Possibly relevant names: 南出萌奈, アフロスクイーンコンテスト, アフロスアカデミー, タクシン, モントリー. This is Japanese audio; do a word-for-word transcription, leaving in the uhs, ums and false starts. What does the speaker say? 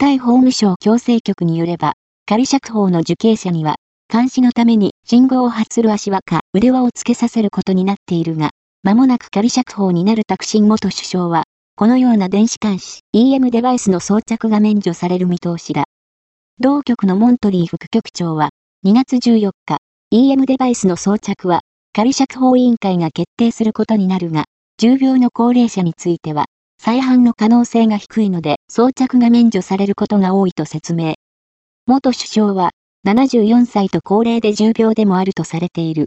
タイ法務省矯正局によれば、仮釈放の受刑者には、監視のために信号を発する足輪か腕輪をつけさせることになっているが、間もなく仮釈放になるタクシン元首相は、このような電子監視 イーエム デバイスの装着が免除される見通しだ。同局のモントリー副局長は、にがつじゅうよっか、イーエム デバイスの装着は、仮釈放委員会が決定することになるが、重病の高齢者については、再犯の可能性が低いので、装着が免除されることが多いと説明。元首相は、ななじゅうよんさいと高齢で重病でもあるとされている。